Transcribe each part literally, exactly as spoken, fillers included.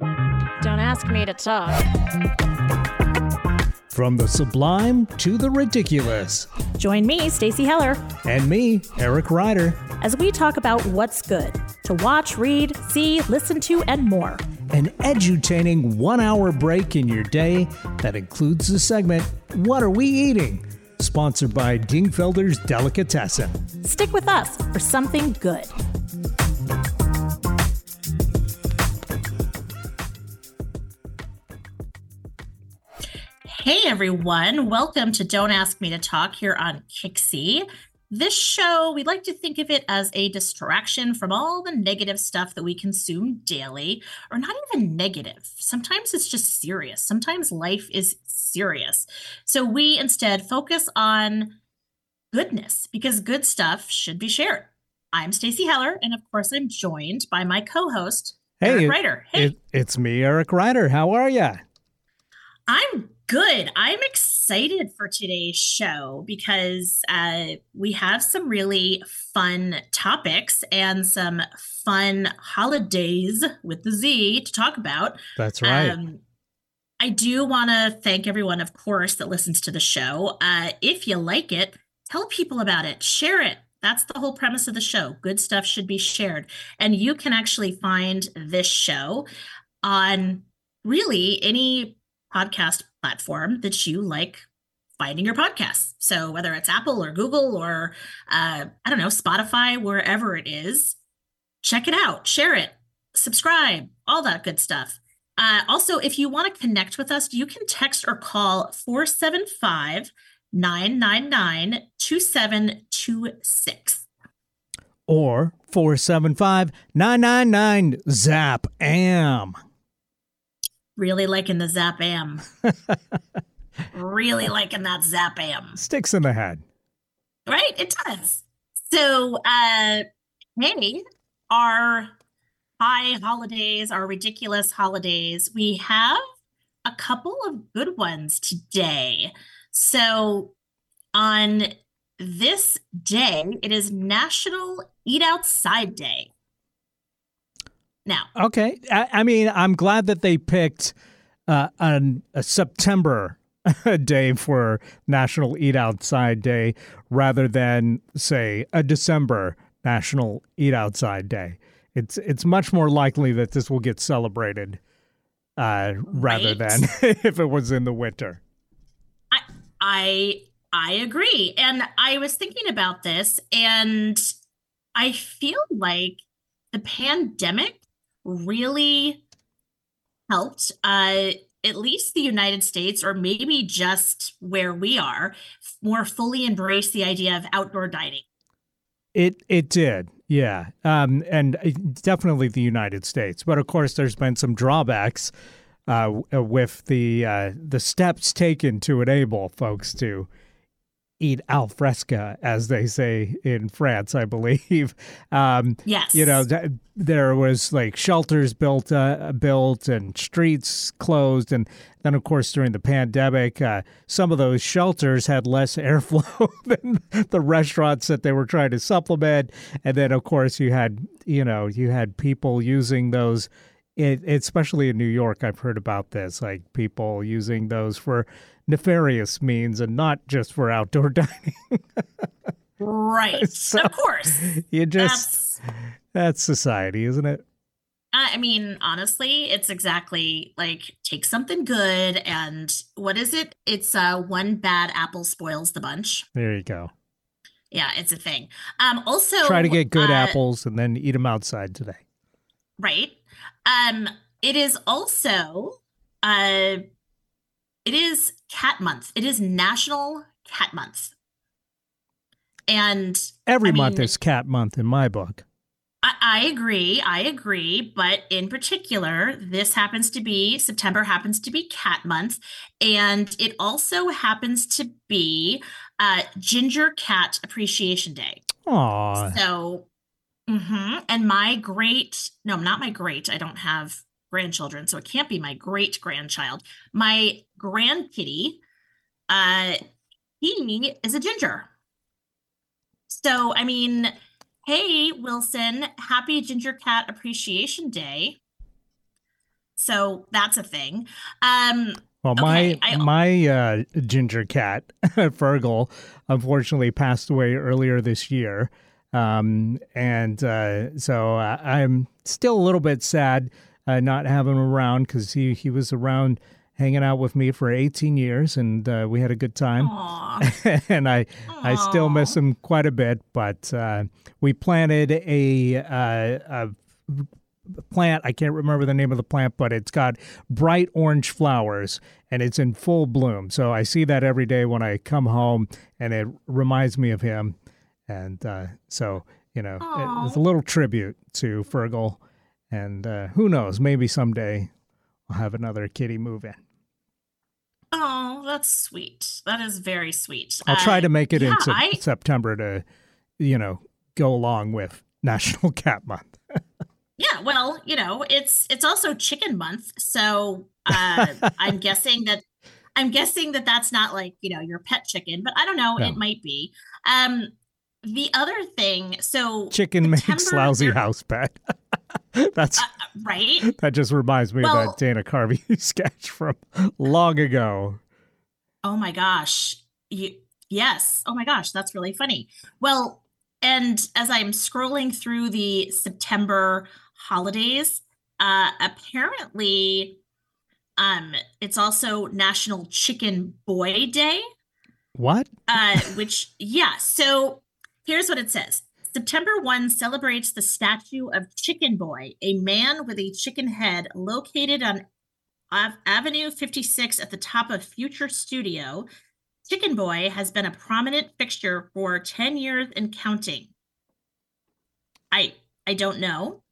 Don't ask me to talk. From the sublime to the ridiculous. Join me, Stacy Heller. And me, Eric Ryder. As we talk about what's good to watch, read, see, listen to, and more. An edutaining one-hour break in your day that includes the segment, What Are We Eating? Sponsored by Dingfelder's Delicatessen. Stick with us for something good. Hey everyone, welcome to Don't Ask Me to Talk here on Kixi. This show, we like to think of it as a distraction from all the negative stuff that we consume daily, or not even negative. Sometimes it's just serious. Sometimes life is serious. So we instead focus on goodness because good stuff should be shared. I'm Stacy Heller, and of course I'm joined by my co-host, hey, Eric Ryder. Hey, it, it's me, Eric Ryder. How are you? I'm good. I'm excited for today's show because uh, we have some really fun topics and some fun holidays with the Z to talk about. That's right. Um, I do want to thank everyone, of course, that listens to the show. Uh, if you like it, tell people about it. Share it. That's the whole premise of the show. Good stuff should be shared. And you can actually find this show on really any podcast platform that you like finding your podcasts. So whether it's Apple or Google or, uh, I don't know, Spotify, wherever it is, check it out, share it, subscribe, all that good stuff. Uh, also, if you want to connect with us, you can text or call four seven five, nine nine nine, two seven two six. Or four seven five, nine nine nine, zap am. Really liking the Zap Am. Really liking that Zap Am. Sticks in the head. Right? It does. So, uh, hey, our high holidays, our ridiculous holidays, we have a couple of good ones today. So, on this day, it is National Eat Outside Day. Now. Okay. I, I mean, I'm glad that they picked uh, an, a September day for National Eat Outside Day rather than, say, a December National Eat Outside Day. It's it's much more likely that this will get celebrated uh, rather right. than if it was in the winter. I, I I agree. And I was thinking about this, and I feel like the pandemic really helped, uh, at least the United States, or maybe just where we are, more fully embrace the idea of outdoor dining. It it did, yeah, um, and definitely the United States. But of course, there's been some drawbacks uh, with the uh, the steps taken to enable folks to eat al fresco, as they say in France, I believe. Um, yes. You know, th- there was like shelters built uh, built and streets closed. And then, of course, during the pandemic, uh, some of those shelters had less airflow than the restaurants that they were trying to supplement. And then, of course, you had, you know, you had people using those, it, especially in New York, I've heard about this, like people using those for nefarious means and not just for outdoor dining. Right. So of course. You just, that's, that's society, isn't it? I mean, honestly, it's exactly like take something good and what is it? It's uh, one bad apple spoils the bunch. There you go. Yeah, it's a thing. Um, also, try to get good uh, apples and then eat them outside today. Right. Um, it is also, uh, it is Cat Month. It is National Cat Month. And every I month mean, is Cat Month in my book. I, I agree. I agree. But in particular, this happens to be September happens to be Cat Month. And it also happens to be uh, Ginger Cat Appreciation Day. Aww. So, mm-hmm. And my great, no, not my great. I don't have grandchildren, so it can't be my great grandchild. My grandkitty, uh, he is a ginger. So, I mean, hey, Wilson, happy Ginger Cat Appreciation Day. So that's a thing. Um, well, okay, my I, my uh, ginger cat, Fergal, unfortunately passed away earlier this year. Um, and uh, so uh, I'm still a little bit sad uh, not having him around because he, he was around hanging out with me for eighteen years and uh, we had a good time. And I, I still miss him quite a bit, but uh, we planted a, uh, a plant. I can't remember the name of the plant, but it's got bright orange flowers and it's in full bloom. So I see that every day when I come home and it reminds me of him. And uh, so, you know, it, it's a little tribute to Fergal. And uh, who knows, maybe someday I'll have another kitty move in. Oh, that's sweet. That is very sweet. I'll try uh, to make it yeah, into I... September to, you know, go along with National Cat Month. Yeah, well, you know, it's it's also Chicken Month. So uh, I'm guessing that I'm guessing that that's not like, you know, your pet chicken, but I don't know. No. It might be. Um The other thing, so chicken September, makes lousy house pet. That's uh, right. That just reminds me well, of that Dana Carvey sketch from long ago. Oh my gosh! You, yes. Oh my gosh, that's really funny. Well, and as I'm scrolling through the September holidays, uh, apparently, um, it's also National Chicken Boy Day. What? Uh, which yeah, so. Here's what it says. September first celebrates the statue of Chicken Boy, a man with a chicken head located on Avenue fifty-six at the top of Future Studio. Chicken Boy has been a prominent fixture for ten years and counting. I I don't know.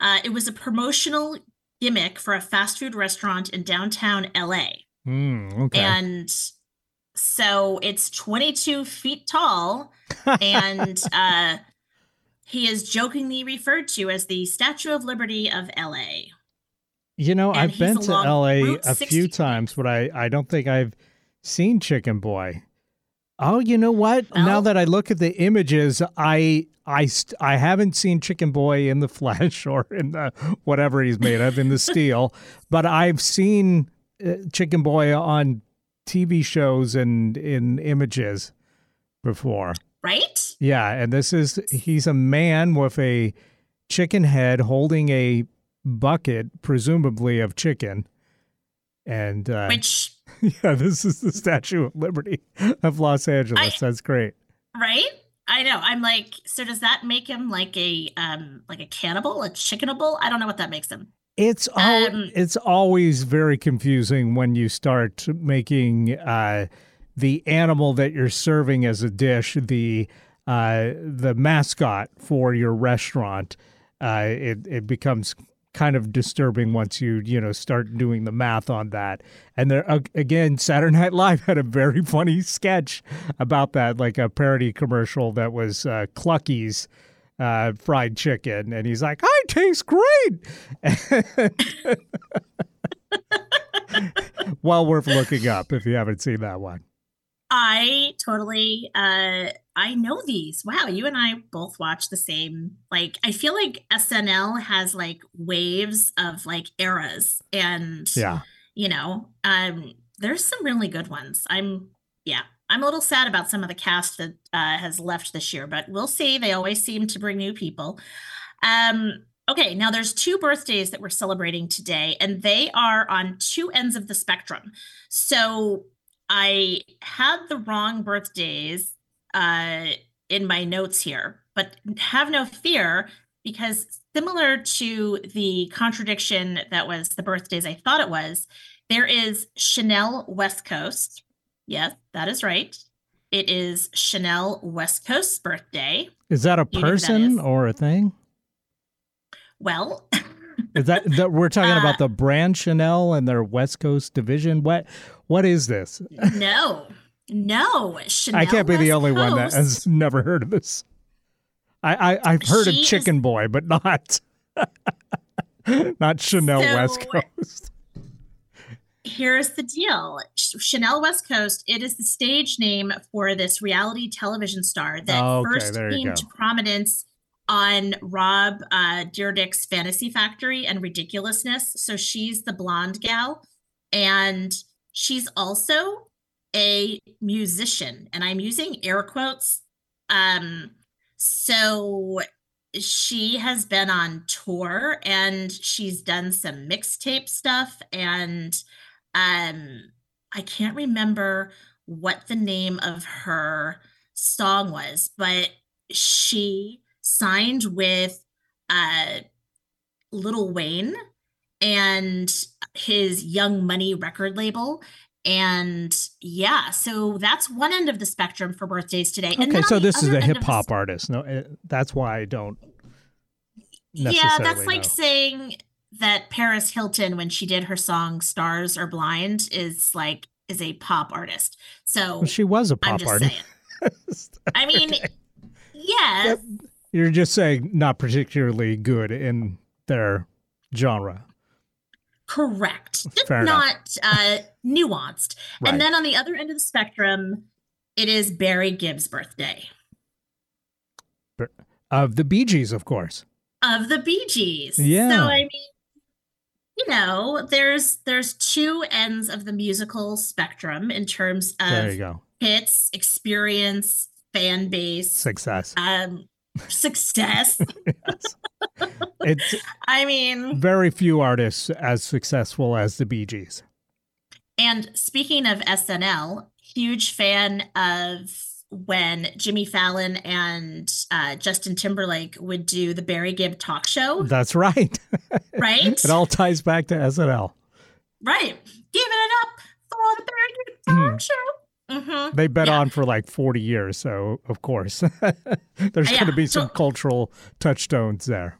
Uh, it was a promotional gimmick for a fast food restaurant in downtown L A. Mm, okay. And so it's twenty-two feet tall, and uh, he is jokingly referred to as the Statue of Liberty of L A. You know, and I've been to L A a few times, but I, I don't think I've seen Chicken Boy. Oh, you know what? Well, now that I look at the images, I I st- I haven't seen Chicken Boy in the flesh or in the whatever he's made of, in the steel, but I've seen uh, Chicken Boy on T V shows and in images before. Right? Yeah. And this is, he's a man with a chicken head holding a bucket, presumably of chicken. And, uh, which, yeah, this is the Statue of Liberty of Los Angeles. I, That's great. Right? I know. I'm like, so does that make him like a, um, like a cannibal, a chickenable? I don't know what that makes him. It's all, um, it's always very confusing when you start making uh, the animal that you're serving as a dish the uh, the mascot for your restaurant. Uh, it it becomes kind of disturbing once you you know start doing the math on that. And there again, Saturday Night Live had a very funny sketch about that, like a parody commercial that was uh, Clucky's Uh, fried chicken, and he's like, I taste great. Well worth looking up if you haven't seen that one. I totally, uh, I know these. Wow, you and I both watch the same, like, I feel like S N L has like waves of like eras, and yeah, you know, um, there's some really good ones. I'm, yeah. I'm a little sad about some of the cast that uh, has left this year, but we'll see. They always seem to bring new people. Um, okay, now there's two birthdays that we're celebrating today, and they are on two ends of the spectrum. So I had the wrong birthdays uh, in my notes here, but have no fear, because similar to the contradiction that was the birthdays I thought it was, there is Chanel West Coast. Yes, that is right. It is Chanel West Coast's birthday. Is that a you person that or a thing? Well, is that, that we're talking uh, about the brand Chanel and their West Coast division? What what is this? No, no, Chanel. I can't be West the only Coast. One that has never heard of this. I, I I've heard she of Chicken is, Boy, but not not Chanel so, West Coast. Here's the deal. Chanel West Coast, it is the stage name for this reality television star that oh, okay, first came go. to prominence on Rob uh, Dyrdek's Fantasy Factory and Ridiculousness. So she's the blonde gal, and she's also a musician, and I'm using air quotes. Um, so she has been on tour, and she's done some mixtape stuff, and um, I can't remember what the name of her song was, but she signed with uh, Lil Wayne and his Young Money record label. And yeah, so that's one end of the spectrum for birthdays today. Okay, and so this is a hip hop artist. No, it, that's why I don't necessarily Yeah, that's know. Like saying that Paris Hilton, when she did her song "Stars Are Blind," is like is a pop artist. So well, she was a pop artist. I mean, yes. Yep. You're just saying not particularly good in their genre. Correct. It's not uh, nuanced. Right. And then on the other end of the spectrum, it is Barry Gibb's birthday. Of the Bee Gees, of course. Of the Bee Gees. Yeah. So, I mean, you know, there's there's two ends of the musical spectrum in terms of there you go. hits, experience, fan base. Success. Um, success. Yes. It's, I mean, very few artists as successful as the Bee Gees. And speaking of S N L, huge fan of when Jimmy Fallon and uh, Justin Timberlake would do the Barry Gibb talk show. That's right. Right? It all ties back to S N L. Right. Giving it up for the Barry Gibb talk mm. show. Mm-hmm. They've been yeah. on for like forty years, so of course there's yeah. going to be some so, cultural touchstones there.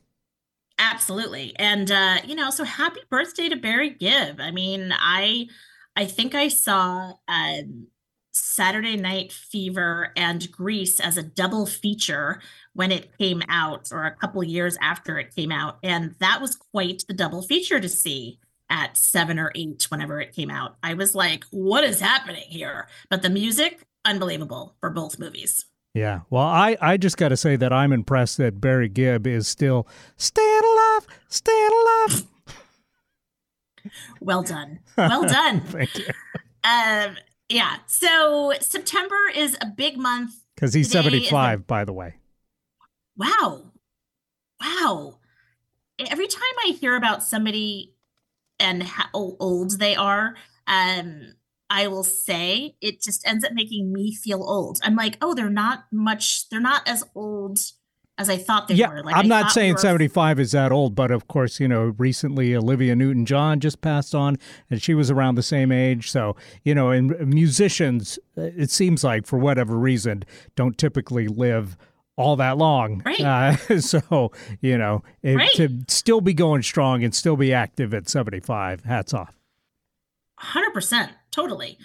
Absolutely. And uh, you know, so happy birthday to Barry Gibb. I mean, I I think I saw um, Saturday Night Fever and Grease as a double feature when it came out, or a couple years after it came out, and that was quite the double feature to see. At seven or eight, whenever it came out, I was like, what is happening here? But the music, unbelievable for both movies. Yeah. Well, I, I just got to say that I'm impressed that Barry Gibb is still staying alive, staying alive. Well done. Well done. Thank you. Um, yeah. So September is a big month. Because he's today seventy-five, and by the way. Wow. Wow. Every time I hear about somebody and how old they are, um, I will say it just ends up making me feel old. I'm like, oh, they're not much, they're not as old as I thought they yeah, were. Like, I'm I not saying we seventy-five is that old, but of course, you know, recently Olivia Newton-John just passed on, and she was around the same age. So, you know, and musicians, it seems like, for whatever reason, don't typically live all that long. Right. Uh, so, you know, it, right. to still be going strong and still be active at seventy-five, hats off. one hundred percent. Totally.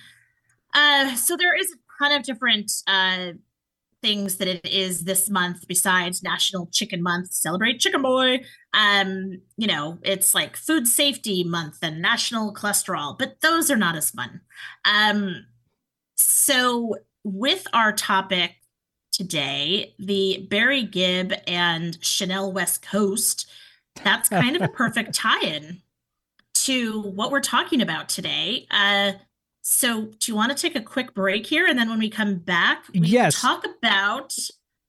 Uh, so there is a ton of different uh, things that it is this month besides National Chicken Month, Celebrate Chicken Boy. Um, you know, it's like Food Safety Month and National Cholesterol, but those are not as fun. Um, so with our topic today, the Barry Gibb and Chanel West Coast, that's kind of a perfect tie-in to what we're talking about today. Uh, so do you want to take a quick break here? And then when we come back, we yes. can talk about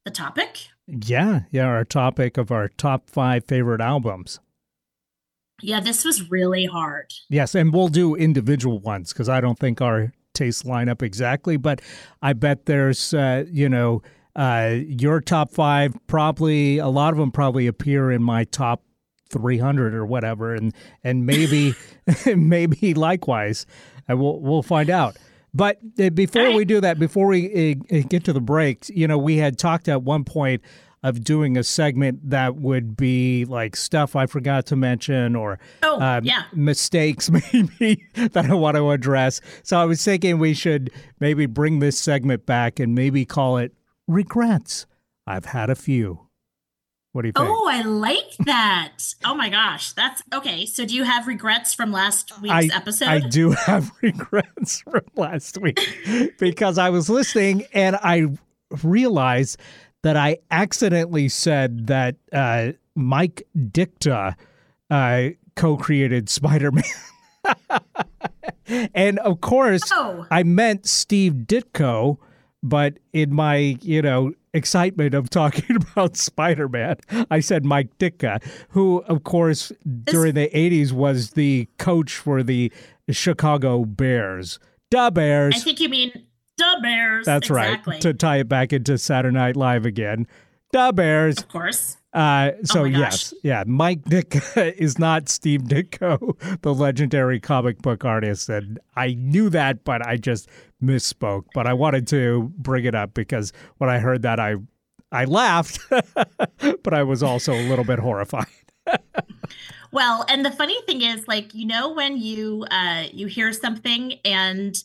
the topic. Yeah. Yeah. Our topic of our top five favorite albums. Yeah. This was really hard. Yes. And we'll do individual ones because I don't think our tastes line up exactly, but I bet there's, uh, you know, uh, your top five probably, a lot of them probably appear in my top three hundred or whatever, and and maybe maybe likewise, and we'll we'll find out. But before we do that, before we uh, get to the break, you know, we had talked at one point of doing a segment that would be like stuff I forgot to mention or oh, um, yeah. mistakes maybe that I want to address. So I was thinking we should maybe bring this segment back and maybe call it Regrets. I've had a few. What do you think? Oh, I like that. Oh my gosh. That's okay. So do you have regrets from last week's I, episode? I do have regrets from last week because I was listening and I realized that I accidentally said that uh, Mike Dicta uh, co-created Spider-Man. And, of course, oh. I meant Steve Ditko, but in my, you know, excitement of talking about Spider-Man, I said Mike Ditka, who, of course, during the eighties was the coach for the Chicago Bears. Da Bears. I think you mean Da Bears. That's exactly. Right. To tie it back into Saturday Night Live again. Da Bears. Of course. Uh, so, oh yes, yeah, Mike Ditka is not Steve Ditko, the legendary comic book artist. And I knew that, but I just misspoke. But I wanted to bring it up because when I heard that, I I laughed, but I was also a little bit horrified. Well, and the funny thing is, like, you know, when you uh, you hear something and,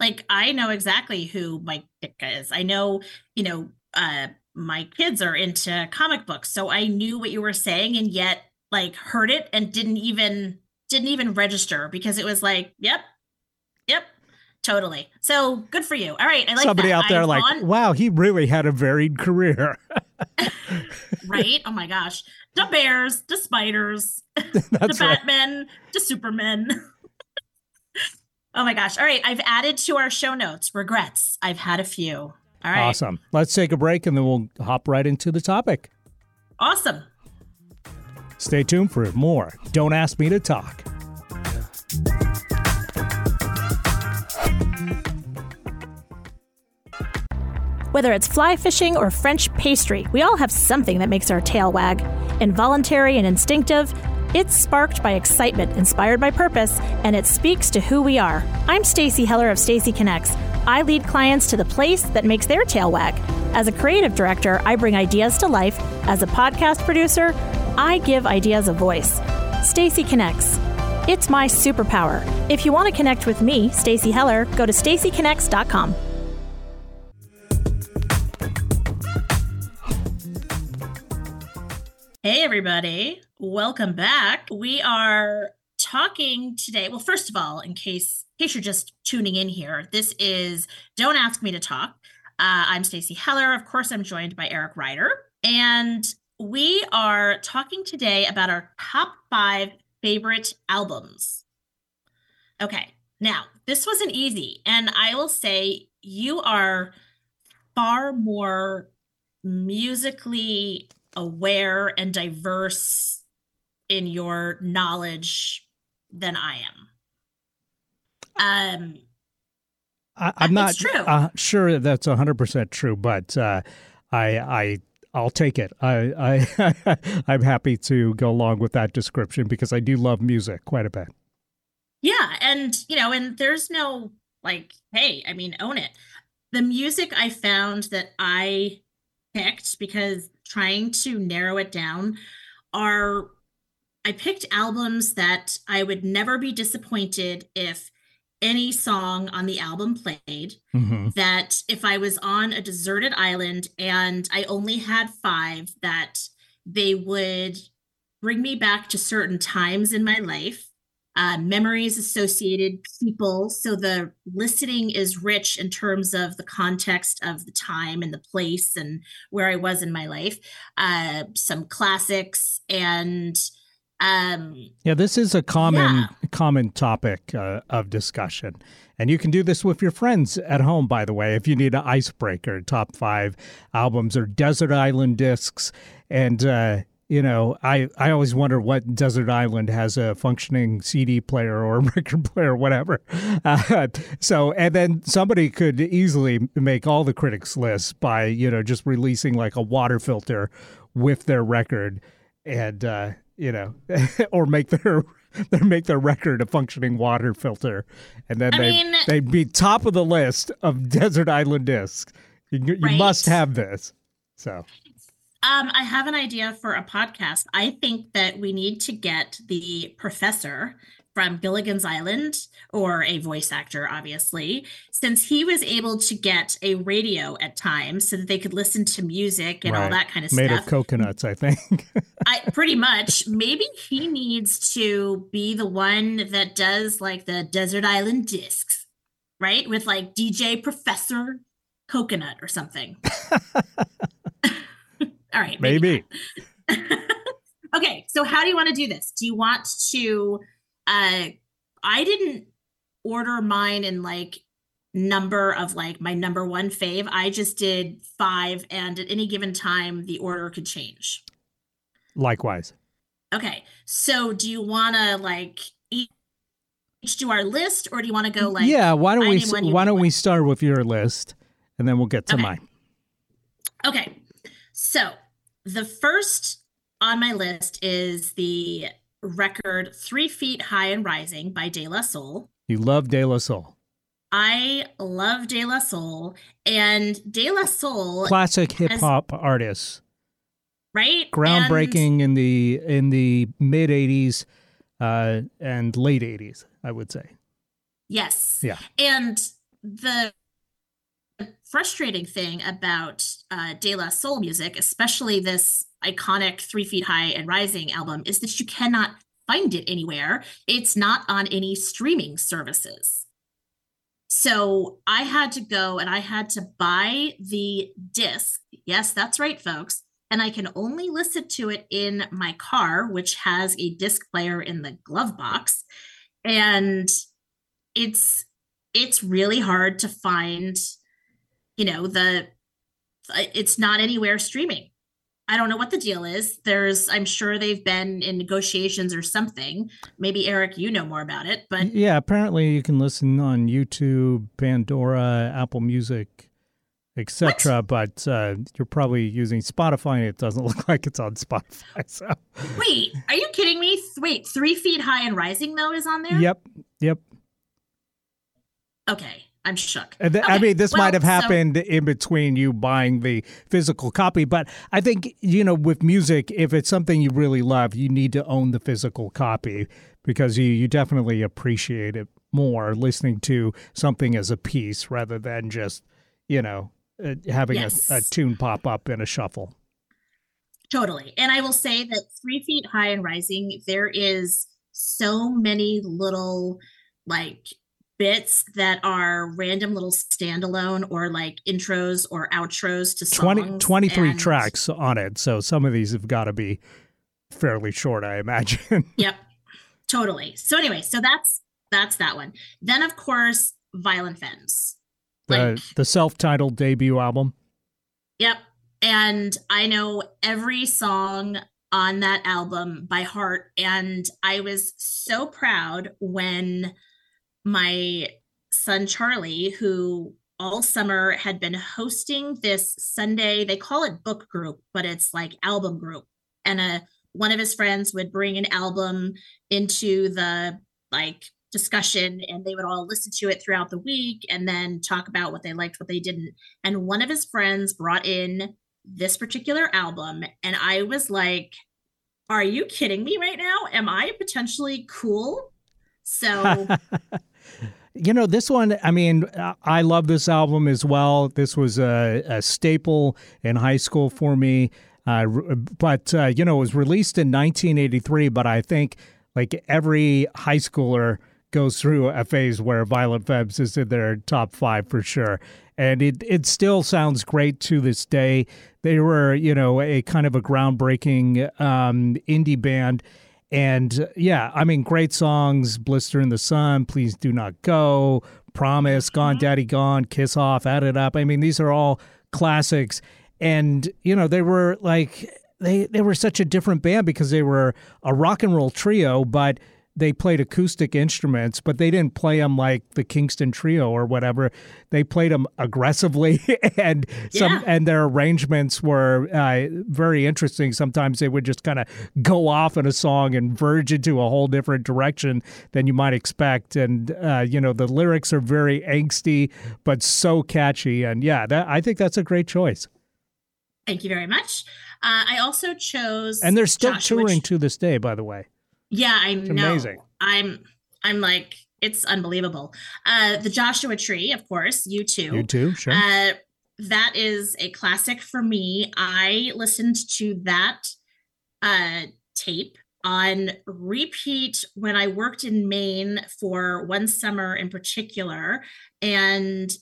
like, I know exactly who Mike Ditka is. I know, you know, uh, my kids are into comic books, so I knew what you were saying, and yet, like, heard it and didn't even didn't even register because it was like, yep, yep, totally. So good for you. All right, I like somebody that. Out there I'm like, on... wow, he really had a varied career, right? Oh my gosh, the bears, the spiders, the Batman, right. The Superman. Oh my gosh! All right, I've added to our show notes regrets. I've had a few. All right. Awesome. Let's take a break and then we'll hop right into the topic. Awesome. Stay tuned for more Don't Ask Me to Talk. Whether it's fly fishing or French pastry, we all have something that makes our tail wag. Involuntary and instinctive, it's sparked by excitement, inspired by purpose, and it speaks to who we are. I'm Stacy Heller of Stacy Connects. I lead clients to the place that makes their tail wag. As a creative director, I bring ideas to life. As a podcast producer, I give ideas a voice. Stacy Connects. It's my superpower. If you want to connect with me, Stacy Heller, go to stacy connects dot com. Hey, everybody. Welcome back. We are talking today. Well, first of all, in case In case you're just tuning in here, this is Don't Ask Me to Talk. Uh, I'm Stacy Heller. Of course, I'm joined by Eric Ryder. And we are talking today about our top five favorite albums. Okay, now, this wasn't easy. And I will say you are far more musically aware and diverse in your knowledge than I am. Um, I, I'm not uh, sure that's one hundred percent true, but uh, I, I, I'll take it. I, I, I'm happy to go along with that description because I do love music quite a bit. Yeah. And, you know, and there's no like, hey, I mean, own it. The music I found that I picked, because trying to narrow it down, are, I picked albums that I would never be disappointed if any song on the album played, mm-hmm. that if I was on a deserted island and I only had five, that they would bring me back to certain times in my life, uh, memories, associated people. So the listening is rich in terms of the context of the time and the place and where I was in my life, uh, some classics and Um, yeah, this is a common yeah. common topic uh, of discussion. And you can do this with your friends at home, by the way, if you need an icebreaker, top five albums or desert island discs. And, uh, you know, I, I always wonder what desert island has a functioning C D player or record player or whatever. Uh, so and then somebody could easily make all the critics lists by, you know, just releasing like a water filter with their record and uh you know, or make their, their make their record a functioning water filter, and then I they mean, they'd be top of the list of desert island discs. You, you right? must have this. So, um, I have an idea for a podcast. I think that we need to get the professor from Gilligan's Island, or a voice actor, obviously, since he was able to get a radio at times so that they could listen to music and right. all that kind of Made stuff. Made of coconuts, I think. I pretty much. Maybe he needs to be the one that does like the desert island discs, right? With like D J Professor Coconut or something. All right. Maybe. maybe. Okay. So how do you want to do this? Do you want to, uh, I didn't order mine in like number of like my number one fave. I just did five, and at any given time, the order could change. Likewise. Okay. So do you want to like each do our list, or do you want to go like, yeah, why don't we, why don't we start with your list and then we'll get to mine. Okay. So the first on my list is the record Three Feet High and Rising by De La Soul. You love De La Soul. I love De La Soul. And De La Soul, classic hip hop artists, right? Groundbreaking and in the in the mid eighties uh, and late eighties, I would say. Yes. Yeah. And the frustrating thing about uh, De La Soul music, especially this iconic Three Feet High and Rising album, is that you cannot find it anywhere. It's not on any streaming services. So I had to go and I had to buy the disc. Yes, that's right, folks. And I can only listen to it in my car, which has a disc player in the glove box. And it's it's really hard to find, you know, the it's not anywhere streaming. I don't know what the deal is. There's, I'm sure they've been in negotiations or something. Maybe Eric, you know more about it, but yeah, apparently you can listen on YouTube, Pandora, Apple Music, et cetera. But uh, you're probably using Spotify, and it doesn't look like it's on Spotify. So wait, are you kidding me? Wait, Three Feet High and Rising though is on there? Yep, yep. Okay. I'm shook. And th- okay. I mean, this well, might have happened so- in between you buying the physical copy, but I think, you know, with music, if it's something you really love, you need to own the physical copy because you, you definitely appreciate it more listening to something as a piece rather than just, you know, uh, having yes. a, a tune pop up in a shuffle. Totally. And I will say that Three Feet High and Rising, there is so many little, like, bits that are random little standalone or like intros or outros to songs. twenty, twenty-three and tracks on it. So some of these have got to be fairly short, I imagine. Yep, totally. So anyway, so that's that's that one. Then, of course, Violent Femmes. The, like, the self-titled debut album. Yep. And I know every song on that album by heart. And I was so proud when my son, Charlie, who all summer had been hosting this Sunday, they call it book group, but it's like album group. And a, one of his friends would bring an album into the like discussion and they would all listen to it throughout the week and then talk about what they liked, what they didn't. And one of his friends brought in this particular album. And I was like, are you kidding me right now? Am I potentially cool? So... You know, this one, I mean, I love this album as well. This was a, a staple in high school for me. Uh, but, uh, you know, it was released in nineteen eighty-three, but I think like every high schooler goes through a phase where Violent Femmes is in their top five for sure. And it, it still sounds great to this day. They were, you know, a kind of a groundbreaking um, indie band. And yeah, I mean, great songs, Blister in the Sun, Please Do Not Go, Promise, Gone Daddy Gone, Kiss Off, Add It Up. I mean, these are all classics. And, you know, they were like, they, they were such a different band because they were a rock and roll trio, but they played acoustic instruments, but they didn't play them like the Kingston Trio or whatever. They played them aggressively, and some yeah. and their arrangements were uh, very interesting. Sometimes they would just kind of go off in a song and verge into a whole different direction than you might expect. And uh, you know, the lyrics are very angsty, but so catchy. And yeah, that, I think that's a great choice. Thank you very much. Uh, I also chose, and they're still Joshua touring Ch- to this day, by the way. Yeah, I it's know. Amazing. I'm I'm like, it's unbelievable. Uh, the Joshua Tree, of course, U two. U two, sure. Uh, that is a classic for me. I listened to that uh, tape on repeat when I worked in Maine for one summer in particular. And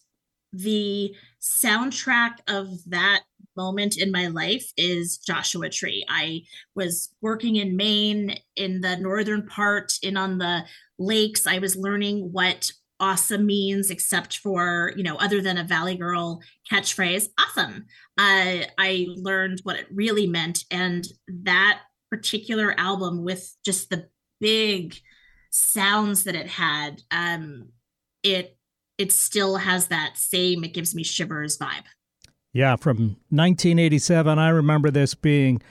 the soundtrack of that moment in my life is Joshua Tree. I was working in Maine, in the northern part, in on the lakes. I was learning what awesome means, except for, you know, other than a Valley Girl catchphrase, awesome. Uh, I learned what it really meant. And that particular album, with just the big sounds that it had, um, it it still has that same, it gives me shivers vibe. Yeah, from nineteen eighty-seven, I remember this being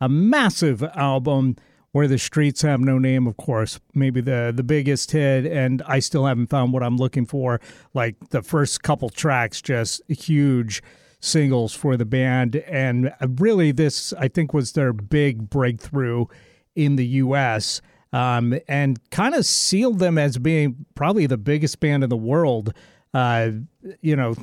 a massive album, Where the Streets Have No Name, of course, maybe the, the biggest hit, and I still haven't found what I'm looking for. Like the first couple tracks, just huge singles for the band. And really this, I think, was their big breakthrough in the U S, um, and kind of sealed them as being probably the biggest band in the world, uh, you know,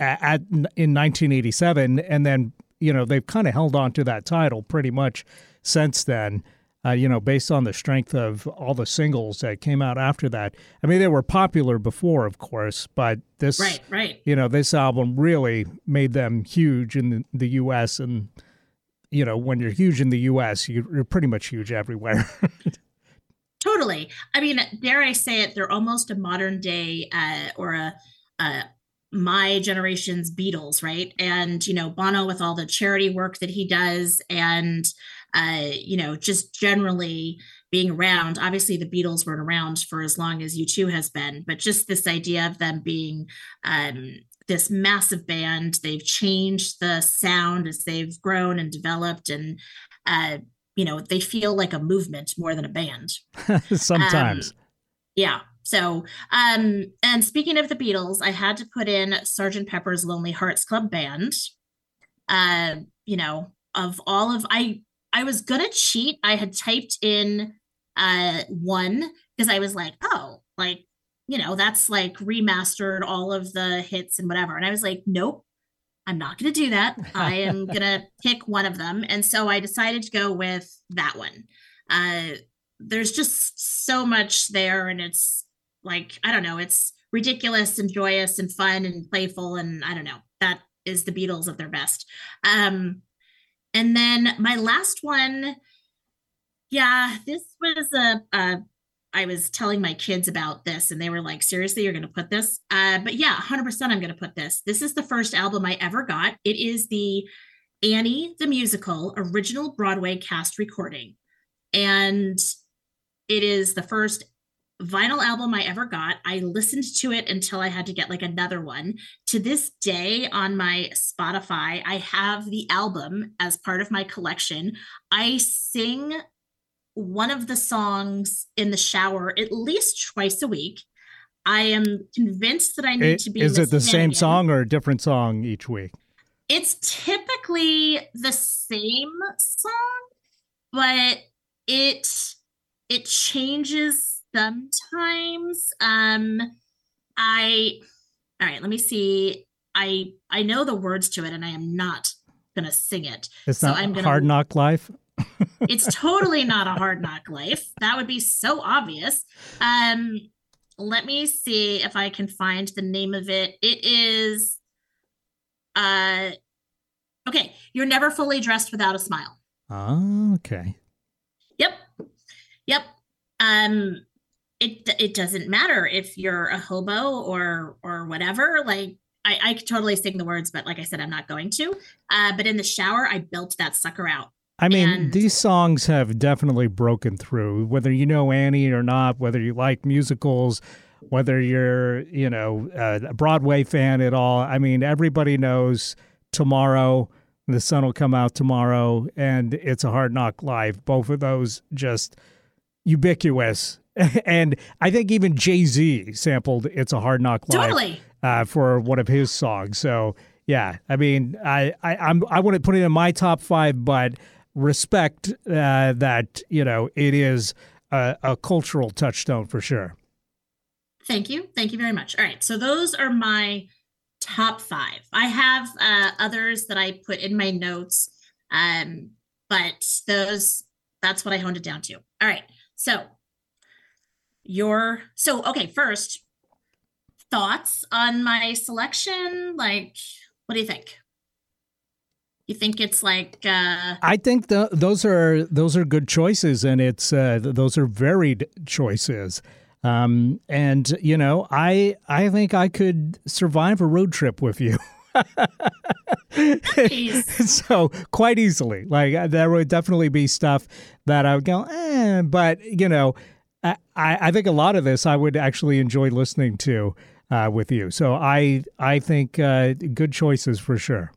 at, in nineteen eighty-seven. And then, you know, they've kind of held on to that title pretty much since then. Uh, you know, based on the strength of all the singles that came out after that. I mean, they were popular before, of course, but this, right, right. you know, this album really made them huge in the, the U S. And, you know, when you're huge in the U S, you're pretty much huge everywhere. Totally. I mean, dare I say it, they're almost a modern day uh, or a, a my generation's Beatles, right? And, you know, Bono with all the charity work that he does, and Uh, you know, just generally being around. Obviously, the Beatles weren't around for as long as U two has been, but just this idea of them being um, this massive band. They've changed the sound as they've grown and developed, and, uh, you know, they feel like a movement more than a band. Sometimes. Um, yeah. So, um, and speaking of the Beatles, I had to put in Sergeant Pepper's Lonely Hearts Club Band. Uh, you know, of all of... I. I was going to cheat. I had typed in uh, one because I was like, oh, like, you know, that's like remastered all of the hits and whatever. And I was like, nope, I'm not going to do that. I am going to pick one of them. And so I decided to go with that one. Uh, there's just so much there. And it's like, I don't know, it's ridiculous and joyous and fun and playful. And I don't know, that is the Beatles at their best. Um, And then my last one, yeah, this was a, a, I was telling my kids about this and they were like, seriously, you're going to put this? Uh, but yeah, one hundred percent I'm going to put this. This is the first album I ever got. It is the Annie the Musical original Broadway cast recording. And it is the first vinyl album I ever got. I listened to it until I had to get like another one. To this day on my Spotify, I have the album as part of my collection. I sing one of the songs in the shower at least twice a week. I am convinced that I need it, to be. Is it the same again. song or a different song each week? It's typically the same song, but it it changes sometimes. um, I, all right, let me see. I I know the words to it and I am not going to sing it. It's so not I'm gonna, Hard Knock Life? It's totally not a Hard Knock Life. That would be so obvious. Um, let me see if I can find the name of it. It is, uh, okay, You're Never Fully Dressed Without a Smile. Oh, okay. Yep. Yep. Um, it it doesn't matter if you're a hobo or or whatever. Like I, I could totally sing the words, but like I said, I'm not going to. Uh, but in the shower, I built that sucker out. I mean, and these songs have definitely broken through, whether you know Annie or not, whether you like musicals, whether you're, you know, a Broadway fan at all. I mean, everybody knows Tomorrow, The Sun Will Come Out Tomorrow, and It's a Hard Knock Life. Both of those just ubiquitous. And I think even Jay-Z sampled It's a Hard Knock Life totally. uh, for one of his songs. So, yeah, I mean, I, I, I'm, I wouldn't put it in my top five, but respect uh, that, you know, it is a, a cultural touchstone for sure. Thank you. Thank you very much. All right. So those are my top five. I have uh, others that I put in my notes, um, but those, that's what I honed it down to. All right. So your, so, okay, first, thoughts on my selection? Like, what do you think? You think it's like? Uh... I think the, those are those are good choices, and it's uh, those are varied choices. Um, and you know, I I think I could survive a road trip with you. So quite easily, like there would definitely be stuff that I would go, eh, but you know, I, I think a lot of this I would actually enjoy listening to uh, with you. So I I think uh, good choices for sure.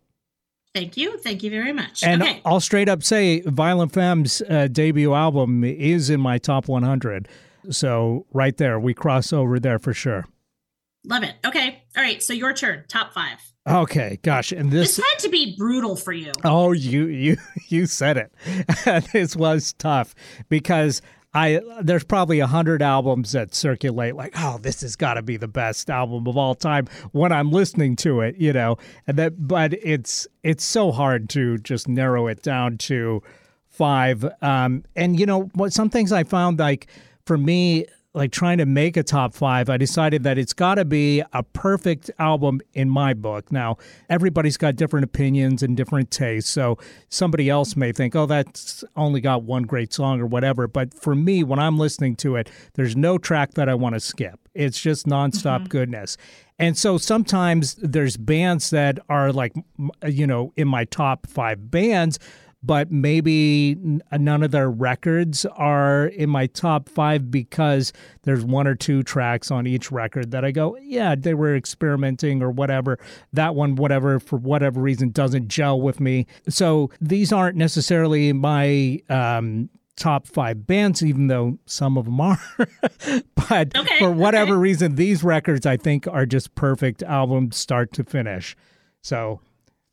Thank you. Thank you very much. And okay. I'll straight up say Violent Femmes' uh, debut album is in my top one hundred. So right there, we cross over there for sure. Love it. Okay. All right. So your turn. Top five. Okay. Gosh. And this, this had to be brutal for you. Oh, you you you said it. This was tough because I there's probably a hundred albums that circulate like, oh, this has got to be the best album of all time when I'm listening to it, you know. And that, but it's it's so hard to just narrow it down to five. Um, and you know what? Some things I found like for me. Like trying to make a top five, I decided that it's got to be a perfect album in my book. Now, everybody's got different opinions and different tastes, so somebody else may think, oh, that's only got one great song or whatever. But for me, when I'm listening to it, there's no track that I want to skip. It's just nonstop mm-hmm. goodness. And so sometimes there's bands that are like, you know, in my top five bands, but maybe none of their records are in my top five because there's one or two tracks on each record that I go, yeah, they were experimenting or whatever. That one, whatever, for whatever reason, doesn't gel with me. So these aren't necessarily my um, top five bands, even though some of them are. But okay, for whatever okay. reason, these records, I think, are just perfect albums start to finish. So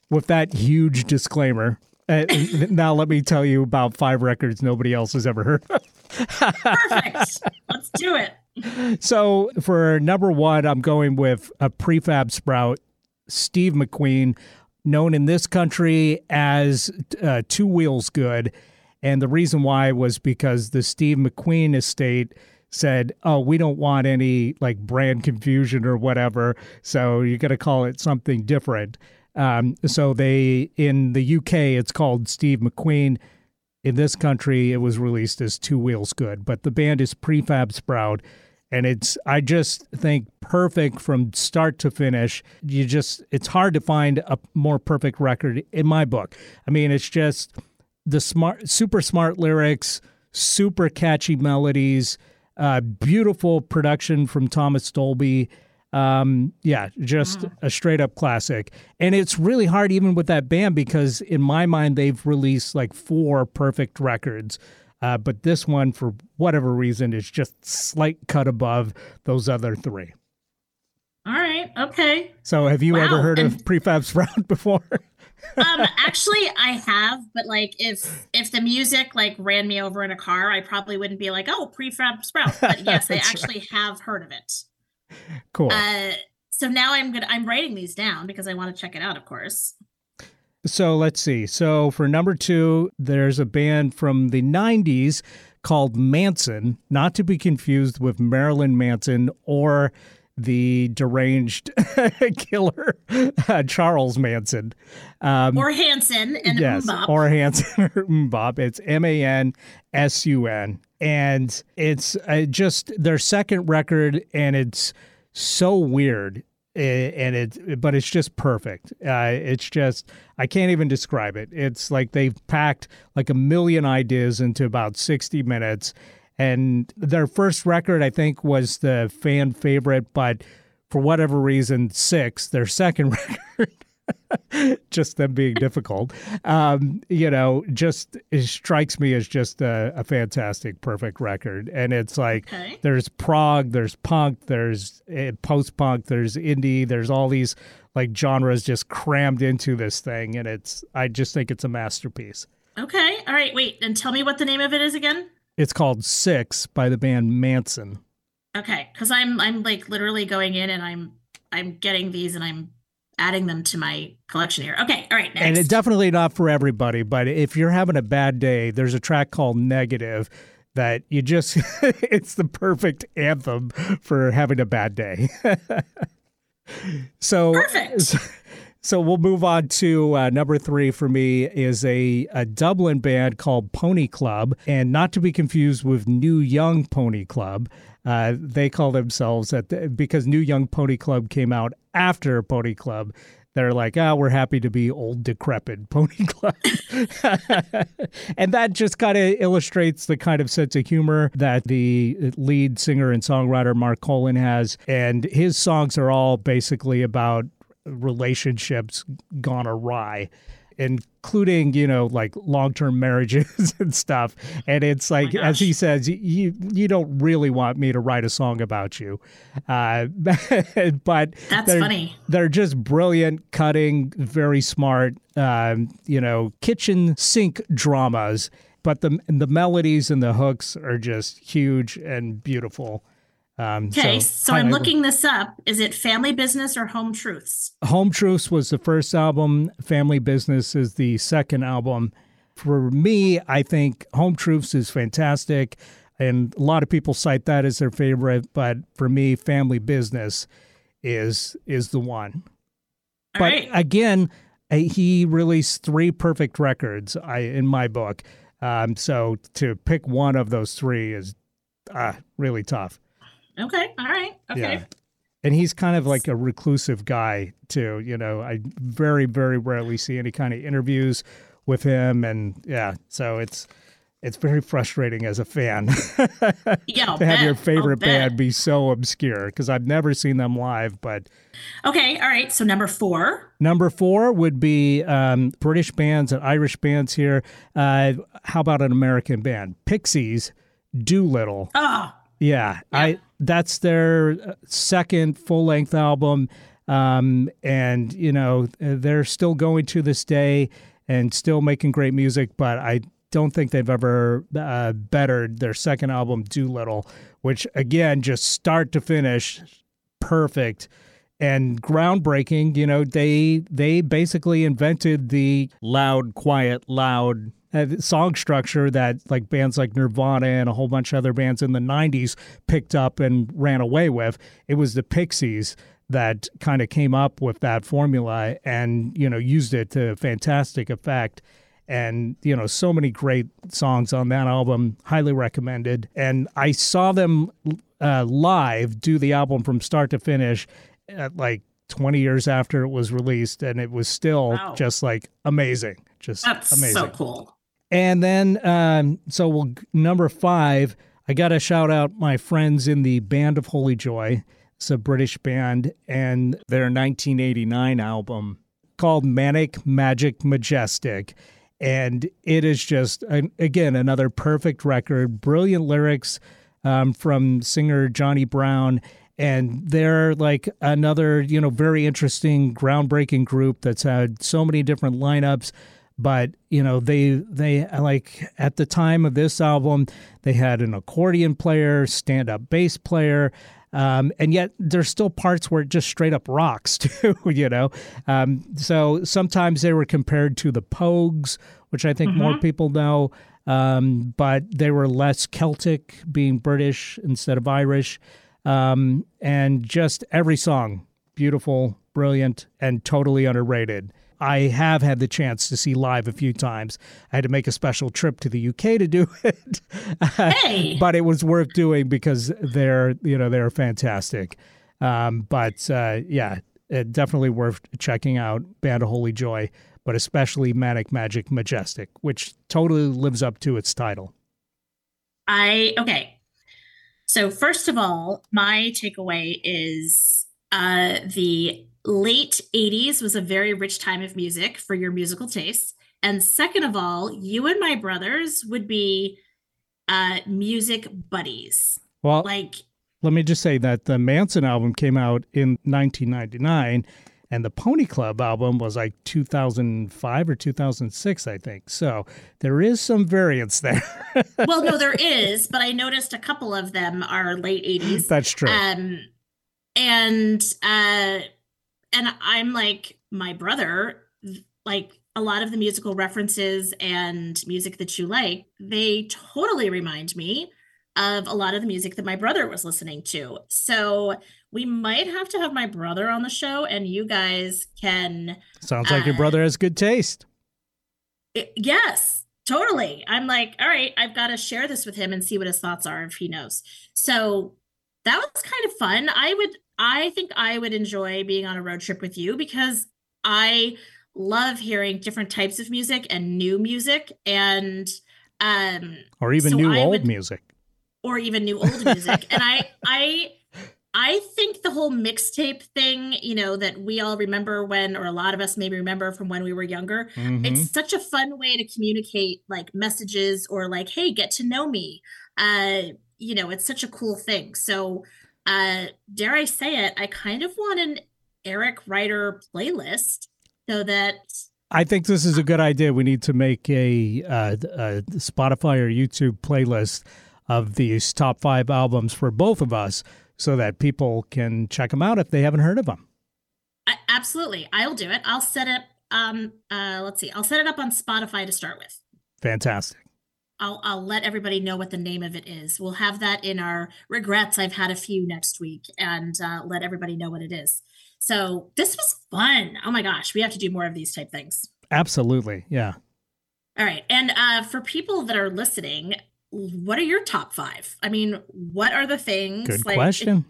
with that huge disclaimer... Uh, now let me tell you about five records nobody else has ever heard of. Perfect. Let's do it. So for number one, I'm going with a Prefab Sprout, Steve McQueen, known in this country as uh, Two Wheels Good. And the reason why was because the Steve McQueen estate said, oh, we don't want any like brand confusion or whatever, so you're going to call it something different. Um, so they, in the U K, it's called Steve McQueen. In this country, it was released as Two Wheels Good, but the band is Prefab Sprout. And it's, I just think, perfect from start to finish. You just, it's hard to find a more perfect record in my book. I mean, it's just the smart, super smart lyrics, super catchy melodies, uh, beautiful production from Thomas Dolby. Um, yeah, just mm. a straight up classic. And it's really hard even with that band because in my mind, they've released like four perfect records. Uh, but this one, for whatever reason, is just slight cut above those other three. All right. Okay. So have you wow. ever heard and- of Prefab Sprout before? um, actually I have, but like if, if the music like ran me over in a car, I probably wouldn't be like, oh, Prefab Sprout. But yes, I actually right. have heard of it. Cool. Uh, so now I'm gonna I'm writing these down because I want to check it out, of course. So let's see. So for number two, there's a band from the nineties called Mansun, not to be confused with Marilyn Manson or the deranged killer uh, Charles Manson, um, or Hanson and yes, Mbop. or Hanson or Mbop. It's M A N S U N. And it's uh, just their second record, and it's so weird, and it but it's just perfect. Uh, it's just I can't even describe it. It's like they've packed like a million ideas into about sixty minutes. And their first record, I think, was the fan favorite, but for whatever reason, six. Their second record. Just them being difficult, um, you know, just it strikes me as just a, a fantastic, perfect record. And it's like okay. there's prog, there's punk, there's post-punk, there's indie, there's all these like genres just crammed into this thing. And it's I just think it's a masterpiece. Okay. All right. Wait. And tell me what the name of it is again. It's called Six by the band Mansun. Okay. Because I'm I'm like literally going in and I'm I'm getting these and I'm adding them to my collection here. Okay, all right, next. And it's definitely not for everybody, but if you're having a bad day, there's a track called Negative that you just, it's the perfect anthem for having a bad day. So, perfect. So, So we'll move on to uh, number three for me is a, a Dublin band called Pony Club, and not to be confused with New Young Pony Club. Uh, they call themselves, at the, because New Young Pony Club came out after Pony Club. They're like, ah, oh, we're happy to be old, decrepit Pony Club. And that just kind of illustrates the kind of sense of humor that the lead singer and songwriter Mark Colin has. And his songs are all basically about relationships gone awry, including, you know, like long-term marriages and stuff. And it's like, oh, as he says, you you don't really want me to write a song about you. Uh, but that's they're, funny. They're just brilliant, cutting, very smart, um, you know, kitchen sink dramas. But the the melodies and the hooks are just huge and beautiful. Um, okay, so, so I'm looking this up. Is it Family Business or Home Truths? Home Truths was the first album. Family Business is the second album. For me, I think Home Truths is fantastic, and a lot of people cite that as their favorite. But for me, Family Business is is the one. All but right. Again, he released three perfect records I, in my book. Um, so to pick one of those three is uh, really tough. Okay. All right. Okay. Yeah. And he's kind of like a reclusive guy too. You know, I very, very rarely see any kind of interviews with him, and yeah, so it's it's very frustrating as a fan yeah, to bet. have your favorite band be so obscure, because I've never seen them live. But okay. All right. So number four. Number four would be um, British bands and Irish bands here. Uh, how about an American band? Pixies, Doolittle. Oh. Yeah, yeah, I that's their second full-length album, um, and, you know, they're still going to this day and still making great music, but I don't think they've ever uh, bettered their second album, Doolittle, which, again, just start to finish, perfect and groundbreaking. You know, they they basically invented the loud, quiet, loud song structure that like bands like Nirvana and a whole bunch of other bands in the nineties picked up and ran away with. It was the Pixies that kind of came up with that formula and, you know, used it to fantastic effect. And, you know, so many great songs on that album, highly recommended. And I saw them uh, live do the album from start to finish at like twenty years after it was released. And it was still wow. just like amazing. Just That's amazing. So cool. And then, um, so we'll, number five, I got to shout out my friends in the Band of Holy Joy. It's a British band, and their nineteen eighty-nine album called Manic Magic Majestic. And it is just, an, again, another perfect record, brilliant lyrics um, from singer Johnny Brown. And they're like another, you know, very interesting, groundbreaking group that's had so many different lineups. But, you know, they, they like, at the time of this album, they had an accordion player, stand-up bass player, um, and yet there's still parts where it just straight up rocks, too, you know? Um, so sometimes they were compared to the Pogues, which I think mm-hmm. more people know, um, but they were less Celtic, being British instead of Irish, um, and just every song, beautiful, brilliant, and totally underrated. I have had the chance to see live a few times. I had to make a special trip to the U K to do it, hey. But it was worth doing because they're, you know, they're fantastic. Um, but uh, yeah, it definitely worth checking out. Band of Holy Joy, but especially Manic Magic Majestic, which totally lives up to its title. I okay. So first of all, my takeaway is uh, the. Late eighties was a very rich time of music for your musical tastes. And second of all, you and my brothers would be uh, music buddies. Well, like, let me just say that the Mansun album came out in nineteen ninety-nine, and the Pony Club album was like two thousand five or two thousand six, I think. So there is some variance there. Well, no, there is, but I noticed a couple of them are late eighties. That's true. Um, and, uh, And I'm like my brother, like a lot of the musical references and music that you like, they totally remind me of a lot of the music that my brother was listening to. So we might have to have my brother on the show, and you guys can... Sounds like uh, your brother has good taste. It, yes, totally. I'm like, all right, I've got to share this with him and see what his thoughts are if he knows. So that was kind of fun. I would, I think I would enjoy being on a road trip with you because I love hearing different types of music and new music and... Um, or even so new I old would, music. Or even new old music. And I, I, I think the whole mixtape thing, you know, that we all remember when, or a lot of us maybe remember from when we were younger, mm-hmm. it's such a fun way to communicate like messages or like, hey, get to know me. Uh, you know, it's such a cool thing. So uh, dare I say it, I kind of want an Eric Ryder playlist so that... I think this is a good idea. We need to make a, uh, a Spotify or YouTube playlist of these top five albums for both of us so that people can check them out if they haven't heard of them. I, absolutely. I'll do it. I'll set it up. Um, uh, let's see. I'll set it up on Spotify to start with. Fantastic. I'll, I'll let everybody know what the name of it is. We'll have that in our regrets. I've had a few next week and uh, let everybody know what it is. So this was fun. Oh, my gosh. We have to do more of these type things. Absolutely. Yeah. All right. And uh, for people that are listening, what are your top five? I mean, what are the things? Good like, question.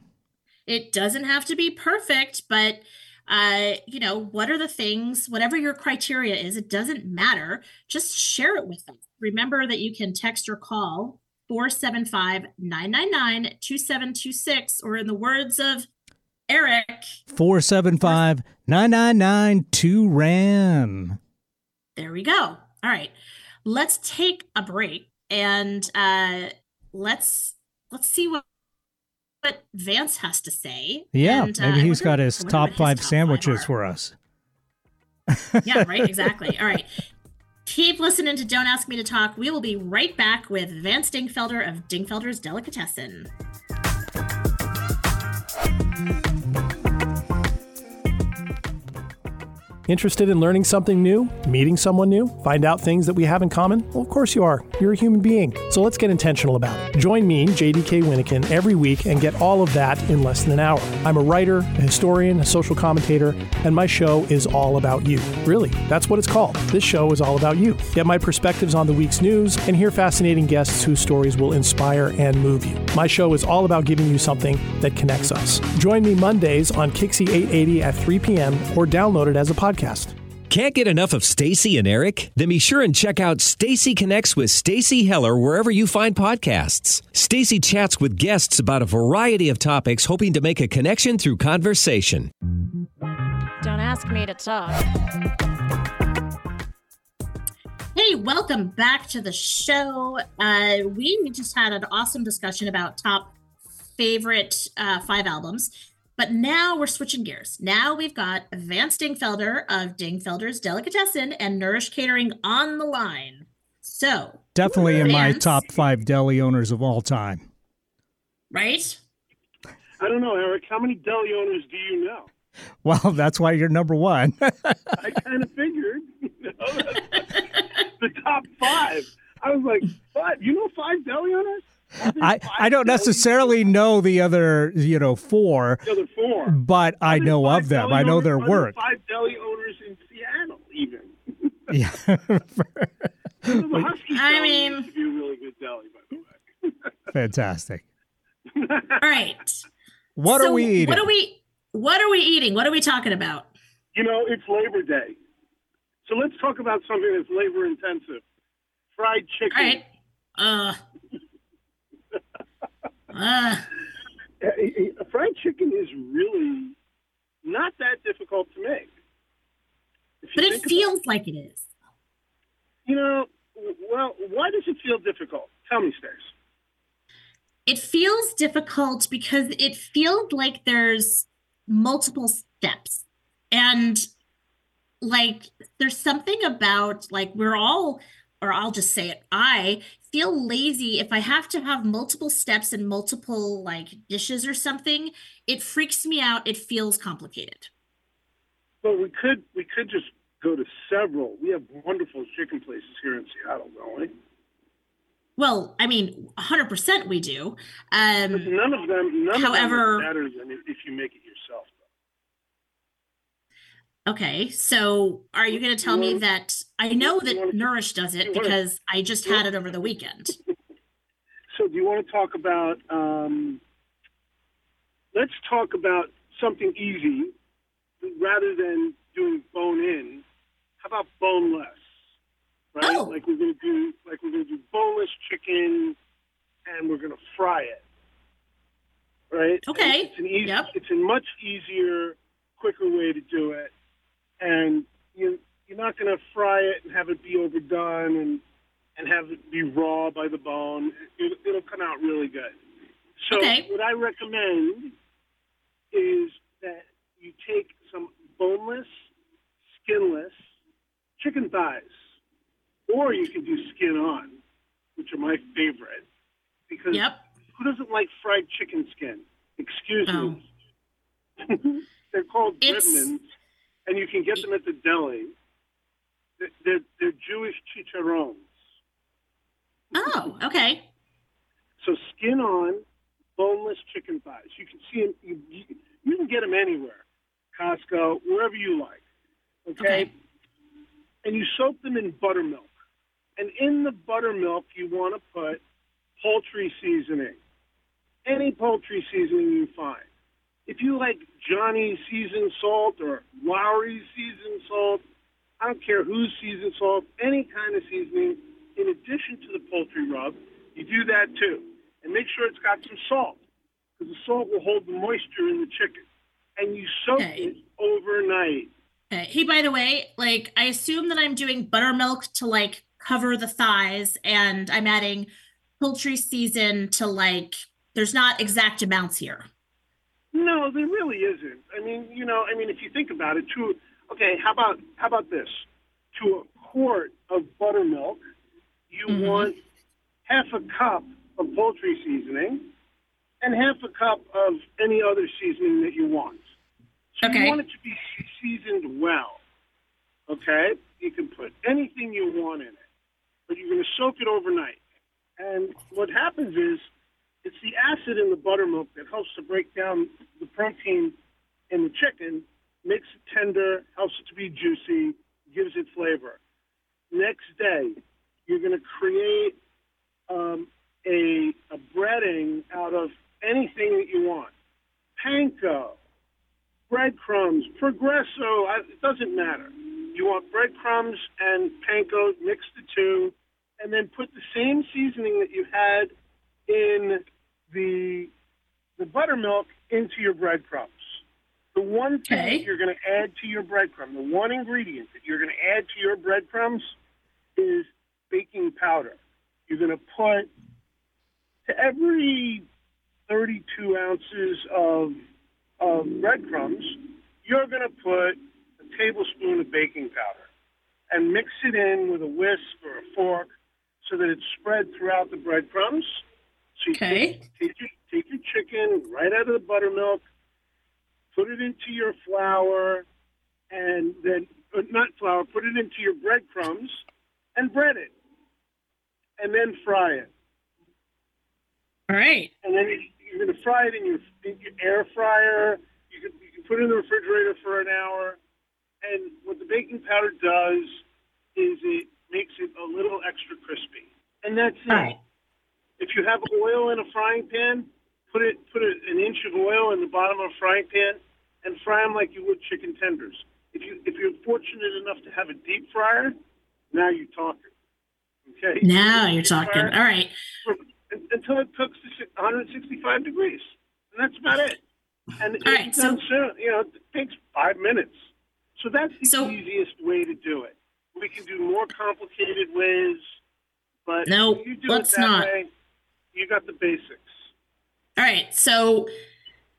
It, it doesn't have to be perfect, but, uh, you know, what are the things, whatever your criteria is, it doesn't matter. Just share it with them. Remember that you can text or call four seven five, nine nine nine, two seven two six, or in the words of Eric, four seven five, nine nine nine, two R A M. There we go. All right. Let's take a break. And uh, let's let's see what, what Vance has to say. Yeah, and, maybe uh, he's got his top five his top sandwiches five for us. Yeah, right, exactly. All right. Keep listening to Don't Ask Me to Talk. We will be right back with Vance Dingfelder of Dingfelder's Delicatessen. Interested in learning something new? Meeting someone new? Find out things that we have in common? Well, of course you are. You're a human being. So let's get intentional about it. Join me, J D K Winikin, every week and get all of that in less than an hour. I'm a writer, a historian, a social commentator, and my show is all about you. Really, that's what it's called. This show is all about you. Get my perspectives on the week's news and hear fascinating guests whose stories will inspire and move you. My show is all about giving you something that connects us. Join me Mondays on Kixi eight eighty at three p.m. or download it as a podcast. Podcast. Can't get enough of Stacy and Eric? Then be sure and check out Stacy Connects with Stacy Heller wherever you find podcasts. Stacy chats with guests about a variety of topics, hoping to make a connection through conversation. Don't ask me to talk. Hey, welcome back to the show. Uh, we just had an awesome discussion about top favorite uh, five albums. But now we're switching gears. Now we've got Vance Dingfelder of Dingfelder's Delicatessen and Nourish Catering on the line. So definitely in my top five deli owners of all time. Right? I don't know, Eric. How many deli owners do you know? Well, that's why you're number one. I kind of figured. You know, the top five. I was like, what? You know five deli owners? I, I don't necessarily know the other, you know, four, the other four, but I know of them. I know their work. Five deli owners in Seattle, even. Yeah. I mean, be a really good deli, by the way. Fantastic. All right. What are we eating? What are we? What are we eating? What are we talking about? You know, it's Labor Day, so let's talk about something that's labor intensive: fried chicken. All right. Uh. Uh, fried chicken is really not that difficult to make. But it feels like it is. You know, well, why does it feel difficult? Tell me, Stairs. It feels difficult because it feels like there's multiple steps. And, like, there's something about, like, we're all... or I'll just say it, I feel lazy if I have to have multiple steps and multiple like dishes or something. It freaks me out. It feels complicated. Well, we could we could just go to several. We have wonderful chicken places here in Seattle, don't we? Well, I mean, one hundred percent we do. Um, but none of them, none however, of them matters if you make it yourself. Okay, so are you going to tell me that, I know that Nourish does it because I just had it over the weekend. So do you want to talk about, um, let's talk about something easy rather than doing bone in. How about boneless? Right? Oh. Like we're going to do, like we're going to do boneless chicken and we're going to fry it. Right? Okay. And it's an easy, yep. It's a much easier, quicker way to do it. And you, you're not going to fry it and have it be overdone and, and have it be raw by the bone. It, it'll come out really good. So okay. What I recommend is that you take some boneless, skinless chicken thighs, or you can do skin on, which are my favorite, because yep. Who doesn't like fried chicken skin? Excuse oh. me. They're called Redmans, and you can get them at the deli. They're, they're, they're Jewish chicharrones. Oh, okay. So skin on, boneless chicken thighs. You can see them. You, you can get them anywhere, Costco, wherever you like. Okay? okay. And you soak them in buttermilk. And in the buttermilk, you want to put poultry seasoning. Any poultry seasoning you find. If you like Johnny's seasoned salt or Lowry's seasoned salt, I don't care whose seasoned salt, any kind of seasoning, in addition to the poultry rub, you do that too. And make sure it's got some salt, because the salt will hold the moisture in the chicken. And you soak okay. it overnight. Okay. Hey, by the way, like I assume that I'm doing buttermilk to like cover the thighs, and I'm adding poultry season to like, there's not exact amounts here. No, there really isn't. I mean, you know, I mean, if you think about it, to okay, how about how about this? To a quart of buttermilk, you mm-hmm. want half a cup of poultry seasoning and half a cup of any other seasoning that you want. So okay. you want it to be seasoned well. Okay? You can put anything you want in it, but you're going to soak it overnight. And what happens is, it's the acid in the buttermilk that helps to break down the protein in the chicken, makes it tender, helps it to be juicy, gives it flavor. Next day, you're going to create um, a, a breading out of anything that you want. Panko, breadcrumbs, Progresso, I, it doesn't matter. You want breadcrumbs and panko, mix the two, and then put the same seasoning that you had in the the buttermilk into your breadcrumbs. The one thing okay. that you're going to add to your breadcrumb, the one ingredient that you're going to add to your breadcrumbs is baking powder. You're going to put to every thirty-two ounces of, of breadcrumbs, you're going to put a tablespoon of baking powder and mix it in with a whisk or a fork so that it's spread throughout the breadcrumbs. So you okay. take, take, your, take your chicken right out of the buttermilk, put it into your flour, and then, not flour, put it into your breadcrumbs and bread it. And then fry it. All right. And then you're going to fry it in your, in your air fryer. You can, you can put it in the refrigerator for an hour. And what the baking powder does is it makes it a little extra crispy. And that's it. All right. If you have oil in a frying pan, put it put it, an inch of oil in the bottom of a frying pan and fry them like you would chicken tenders. If you if you're fortunate enough to have a deep fryer, now you're talking. Okay. Now you're talking. All right. For, until it cooks to one hundred sixty-five degrees, and that's about it. And it's right, done so, soon. You know, it takes five minutes. So that's the so, easiest way to do it. We can do more complicated ways, but no, if you do let's it that not. way, you got the basics. All right. So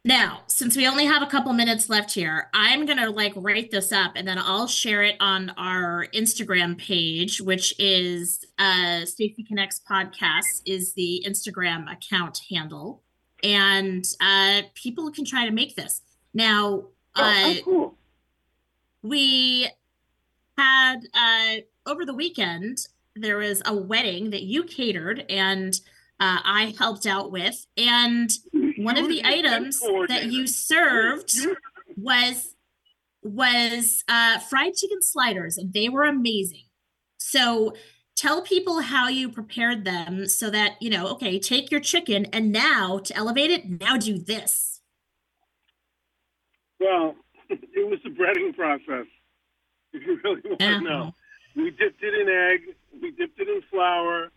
now, since we only have a couple minutes left here, I'm going to like write this up and then I'll share it on our Instagram page, which is uh, Stacy Connects Podcast is the Instagram account handle. And uh, people can try to make this. Now, uh, oh, cool. we had uh, over the weekend, there was a wedding that you catered and uh, I helped out with. And one of the items that you served was was uh, fried chicken sliders, and they were amazing. So tell people how you prepared them so that, you know, okay, take your chicken and now to elevate it, now do this. Well, it was the breading process, if you really want to know. We dipped it in egg. We dipped it in flour.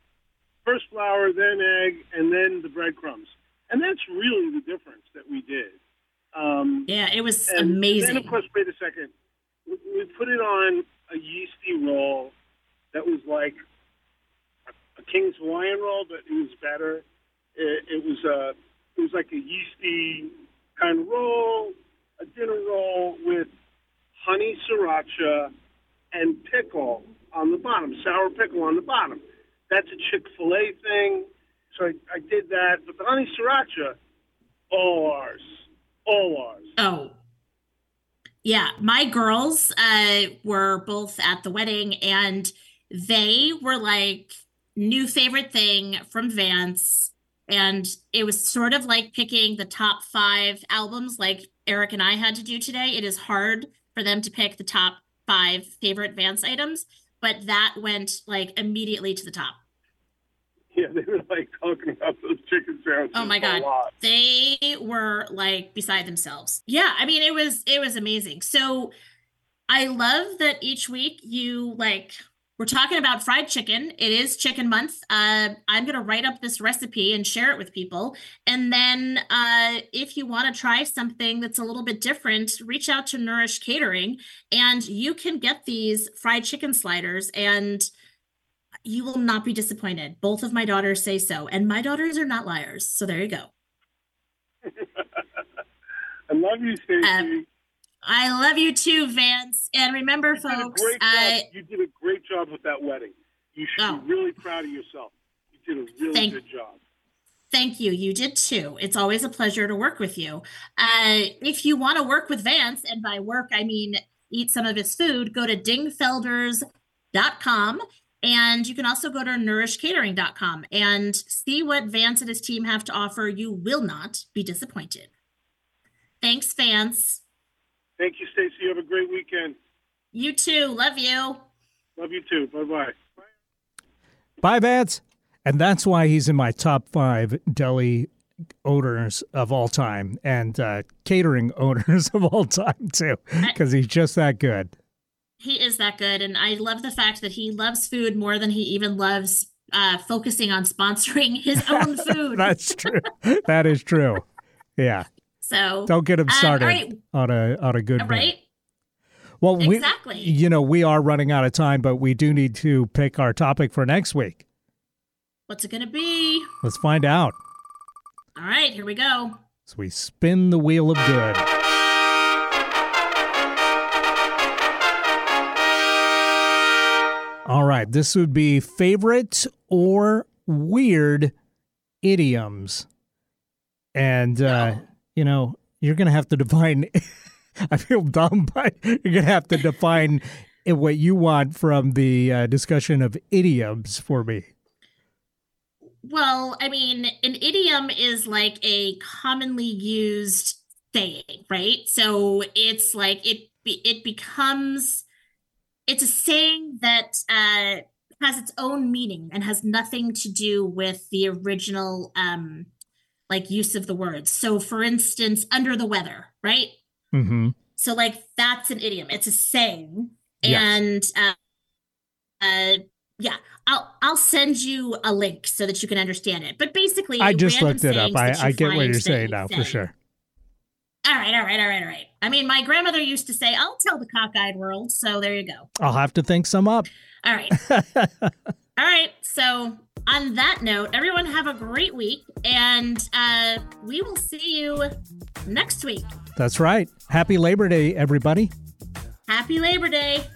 First flour, then egg, and then the breadcrumbs. And that's really the difference that we did. Um, yeah, it was and, amazing. And then, of course, wait a second. We, we put it on a yeasty roll that was like a, a King's Hawaiian roll, but it was better. It, it was a, it was like a yeasty kind of roll, a dinner roll with honey sriracha and pickle on the bottom, sour pickle on the bottom. That's a Chick-fil-A thing. So I, I did that. But the honey sriracha, all ours. All ours. Oh. Yeah. My girls uh, were both at the wedding, and they were like, new favorite thing from Vance. And it was sort of like picking the top five albums like Eric and I had to do today. It is hard for them to pick the top five favorite Vance items, but that went like immediately to the top. Yeah, they were like talking about those chicken sandwiches. Oh my God, a lot. They were like beside themselves. Yeah, I mean, it was it was amazing. So I love that each week you like we're talking about fried chicken. It is Chicken Month. Uh, I'm gonna write up this recipe and share it with people. And then uh, if you want to try something that's a little bit different, reach out to Nourish Catering, and you can get these fried chicken sliders and. You will not be disappointed. Both of my daughters say so. And my daughters are not liars. So there you go. I love you, Stacy. Um, I love you too, Vance. And remember, you folks. Did I, you did a great job with that wedding. You should oh, be really proud of yourself. You did a really thank, good job. Thank you. You did too. It's always a pleasure to work with you. Uh, if you want to work with Vance, and by work, I mean eat some of his food, go to ding felders dot com. And you can also go to nourish catering dot com and see what Vance and his team have to offer. You will not be disappointed. Thanks, Vance. Thank you, Stacy. You have a great weekend. You too. Love you. Love you too. Bye-bye. Bye, Vance. And that's why he's in my top five deli owners of all time and uh, catering owners of all time, too, because he's just that good. He is that good. And I love the fact that he loves food more than he even loves uh, focusing on sponsoring his own food. That's true. That is true. Yeah. So don't get him started um, right. on a on a good all right. Note. Well, exactly. We, you know, we are running out of time, but we do need to pick our topic for next week. What's it going to be? Let's find out. All right, here we go. So we spin the wheel of good. All right, this would be favorite or weird idioms. And, uh, oh. you know, you're going to have to define, I feel dumb, but you're going to have to define what you want from the uh, discussion of idioms for me. Well, I mean, an idiom is like a commonly used saying, right? So it's like it it becomes... It's a saying that uh, has its own meaning and has nothing to do with the original, um, like, use of the words. So, for instance, under the weather, right? Mm-hmm. So, like, that's an idiom. It's a saying. Yes. And, uh, uh, yeah, I'll I'll send you a link so that you can understand it. But basically, I just looked it up. I, I get what you're saying now, for sure. All right, all right, all right, all right. I mean, my grandmother used to say, I'll tell the cockeyed world. So there you go. I'll have to think some up. All right. All right. So on that note, everyone have a great week. And uh, we will see you next week. That's right. Happy Labor Day, everybody. Happy Labor Day.